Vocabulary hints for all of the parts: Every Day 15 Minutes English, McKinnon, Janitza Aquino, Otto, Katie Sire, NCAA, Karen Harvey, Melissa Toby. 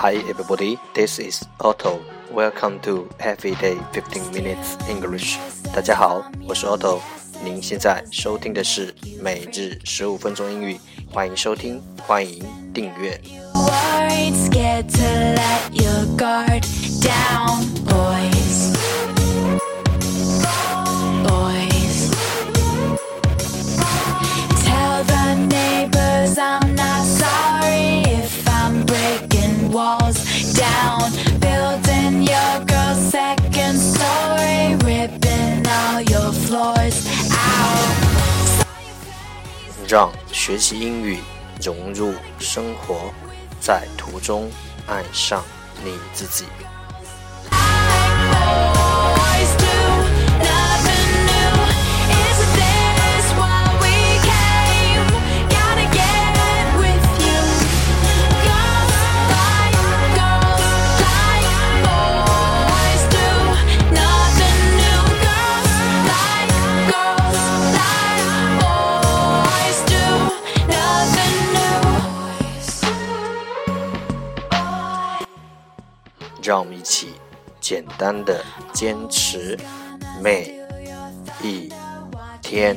Hi everybody, this is Otto. Welcome to Every Day 15 Minutes English. 大家好，我是 Otto. 您现在收听的是每日15分钟英语，欢迎收听，欢迎订阅。让学习英语融入生活，在途中爱上你自己。让我们一起简单的坚持每一天。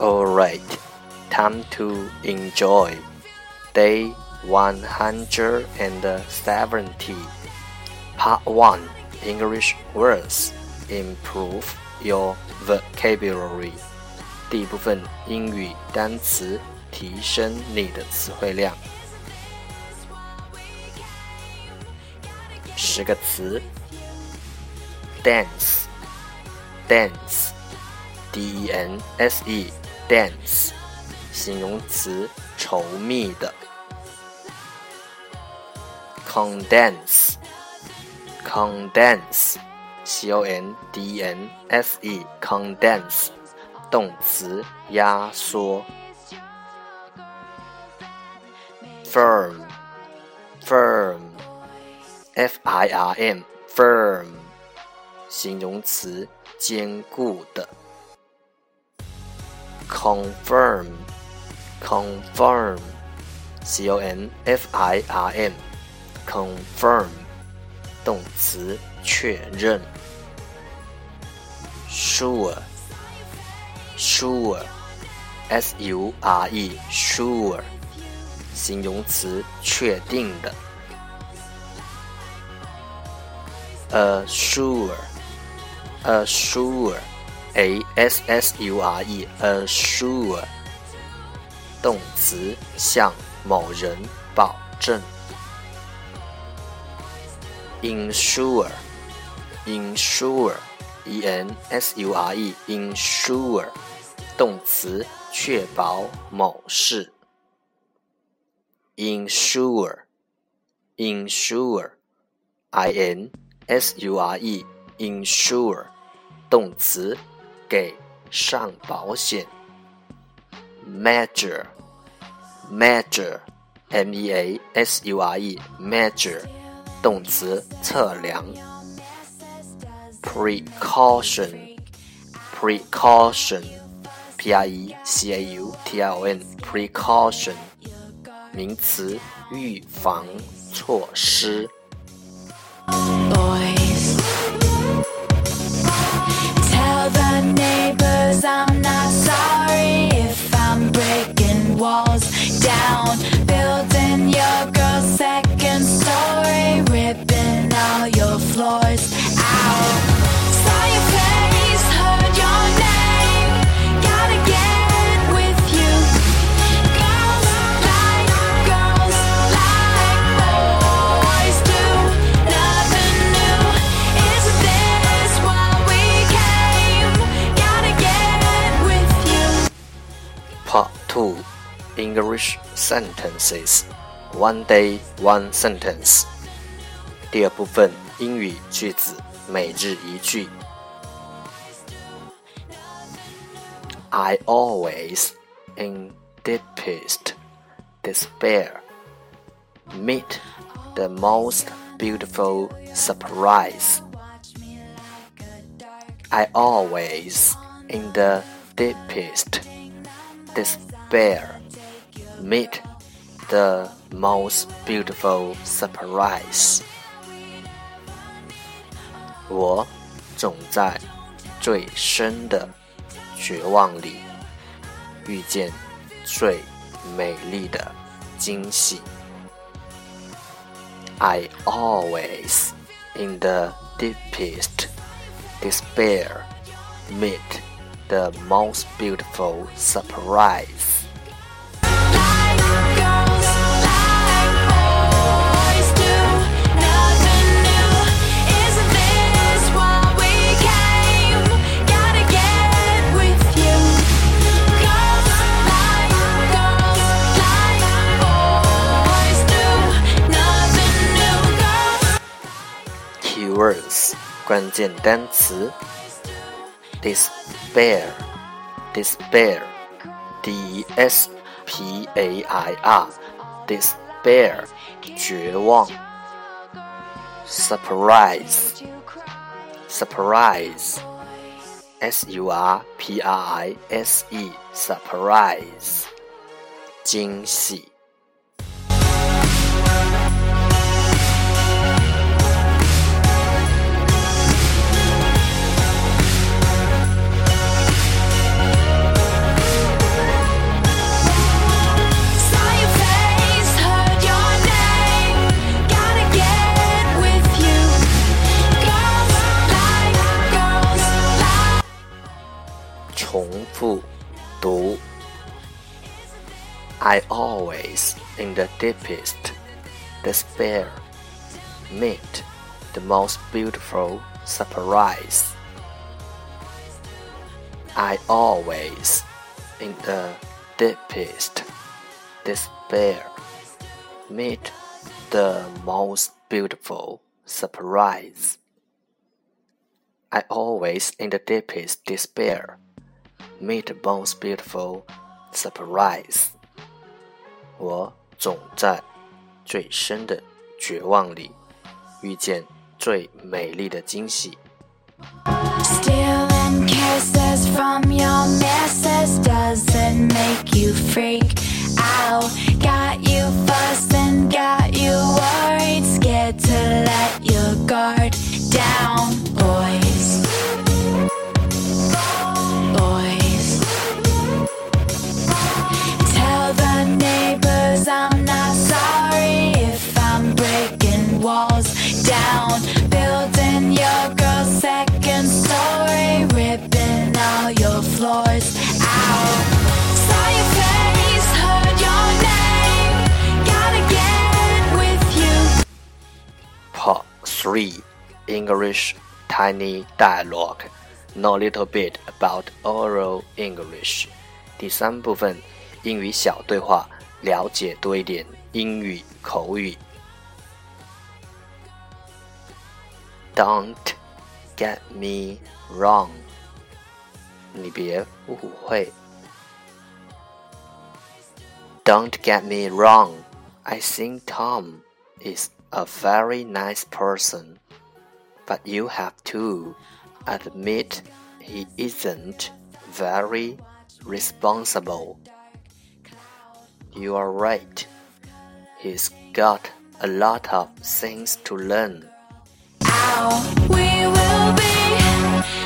Alright, time to enjoy. Day 170. Part 1. English words. Improve your vocabulary. 第一部分英语单词，提升你的词汇量。10个词 Dance. Dance. D-E-N-S-E.Dance 形容词，稠密的。 Condense Condense C-O-N-D-N-S-E Condense 动词，压缩。 Firm Firm F-I-R-M Firm 形容词，坚固的。Confirm, confirm, C-O-N-F-I-R-M, confirm, 动词，确认。Sure, sure, S-U-R-E, sure, 形容词，确定的。Assure, assure,A-S-S-U-R-E Assure 动词，向某人保证。Insure Insure E-N-S-U-R-E Insure 动词，确保某事。Insure Insure I-N-S-U-R-E Insure 动词，给上保险。Measure Measure M-E-A-S-U-R-E Measure 动词，测量。Precaution Precaution P-R-E-C-A-U-T-I-O-N Precaution 名词，预防措施。I'm not sorry if I'm breaking walls down, building your girl's second story, ripping all your floors out. Saw your face, heard your name, gotta get with you. Girls like boys do, nothing new. Isn't this what we came?Part 2 English sentences. One day, one sentence. 第二部分英语句子，每日一句。I always, in deepest despair, meet the most beautiful surprise. I always, in the deepest despair, meet the most beautiful surprise. 我总在最深的绝望里遇见最美丽的惊喜。I always, in the deepest despair, meet the most beautiful surprise. Words 关键单词 despair despair D-E-S-P-A-I-R despair 绝望 surprise surprise S-U-R-P-R-I-S-E surprise 惊喜重复读 I always in the deepest despair meet the most beautiful surprise. I always in the deepest despair meet the most beautiful surprise. I always in the deepest despair.Meet the most beautiful surprise. 我总在最深的绝望里遇见最美丽的惊喜。Stealing kisses from your missus doesn't make you freak out. Got you fussing, got you worried, scared to let your guard down, boys.Part 3 English Tiny Dialogue Know a little bit about oral English 第三部分英语小对话了解多一点英语口语 Don't get me wrong 你别误会 Don't get me wrong I think Tom is a very nice person, but you have to admit he isn't very responsible. You are right. He's got a lot of things to learn. We will be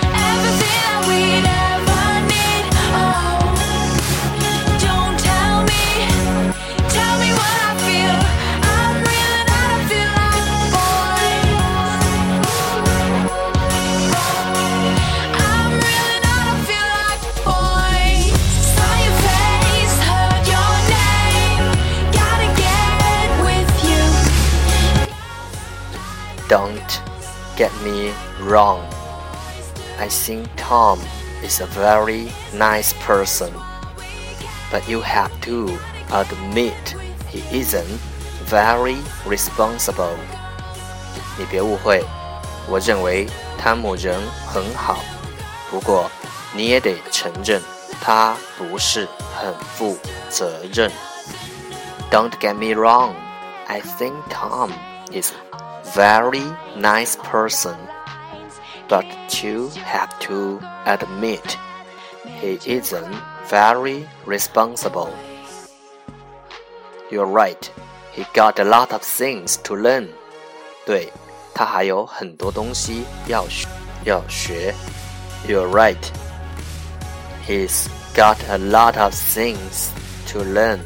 everything we'd ever need. Oh, don't tell me what I feel.Don't get me wrong. I think Tom is a very nice person, but you have to admit he isn't very responsible. 你别误会，我认为汤姆人很好，不过你也得承认他不是很负责任。Don't get me wrong, I think Tom is a very nice person, but you have to admit he isn't very responsible. You're right, he got a lot of things to learn. 对，他还有很多东西要学。You're right, he's got a lot of things to learn.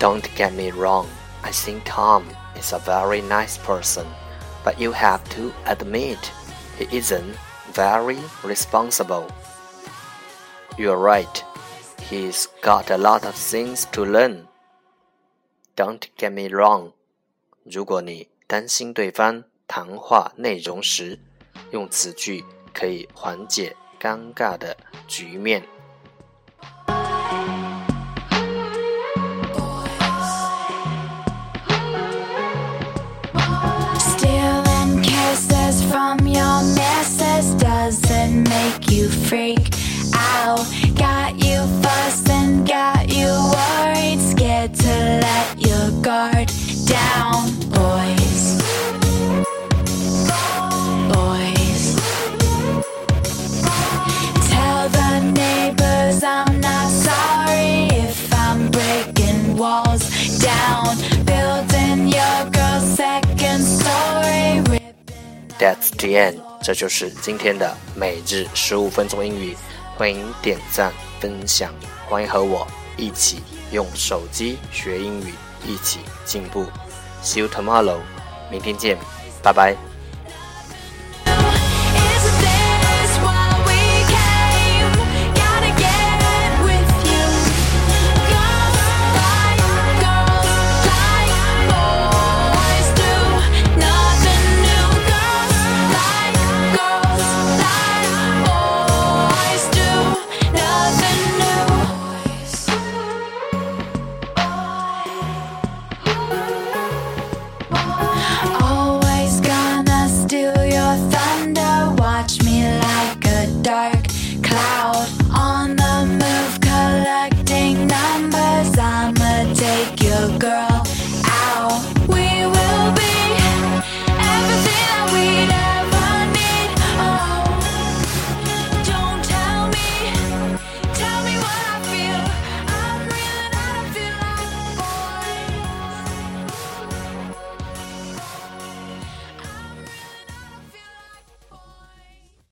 Don't get me wrong, I think Tom is a very nice person, but you have to admit he isn't very responsible. You're right, he's got a lot of things to learn. Don't get me wrong. 如果你担心对方谈话内容时，用此句可以缓解尴尬的局面。Doesn't make you freak out. Got you fussed and got you worried. Scared to let your guard down. Boys, boys, tell the neighbors I'm not sorry if I'm breaking walls down. Building your girl's second story. That's the end.这就是今天的每日15分钟英语，欢迎点赞分享，欢迎和我一起用手机学英语，一起进步。See you tomorrow， 明天见，拜拜。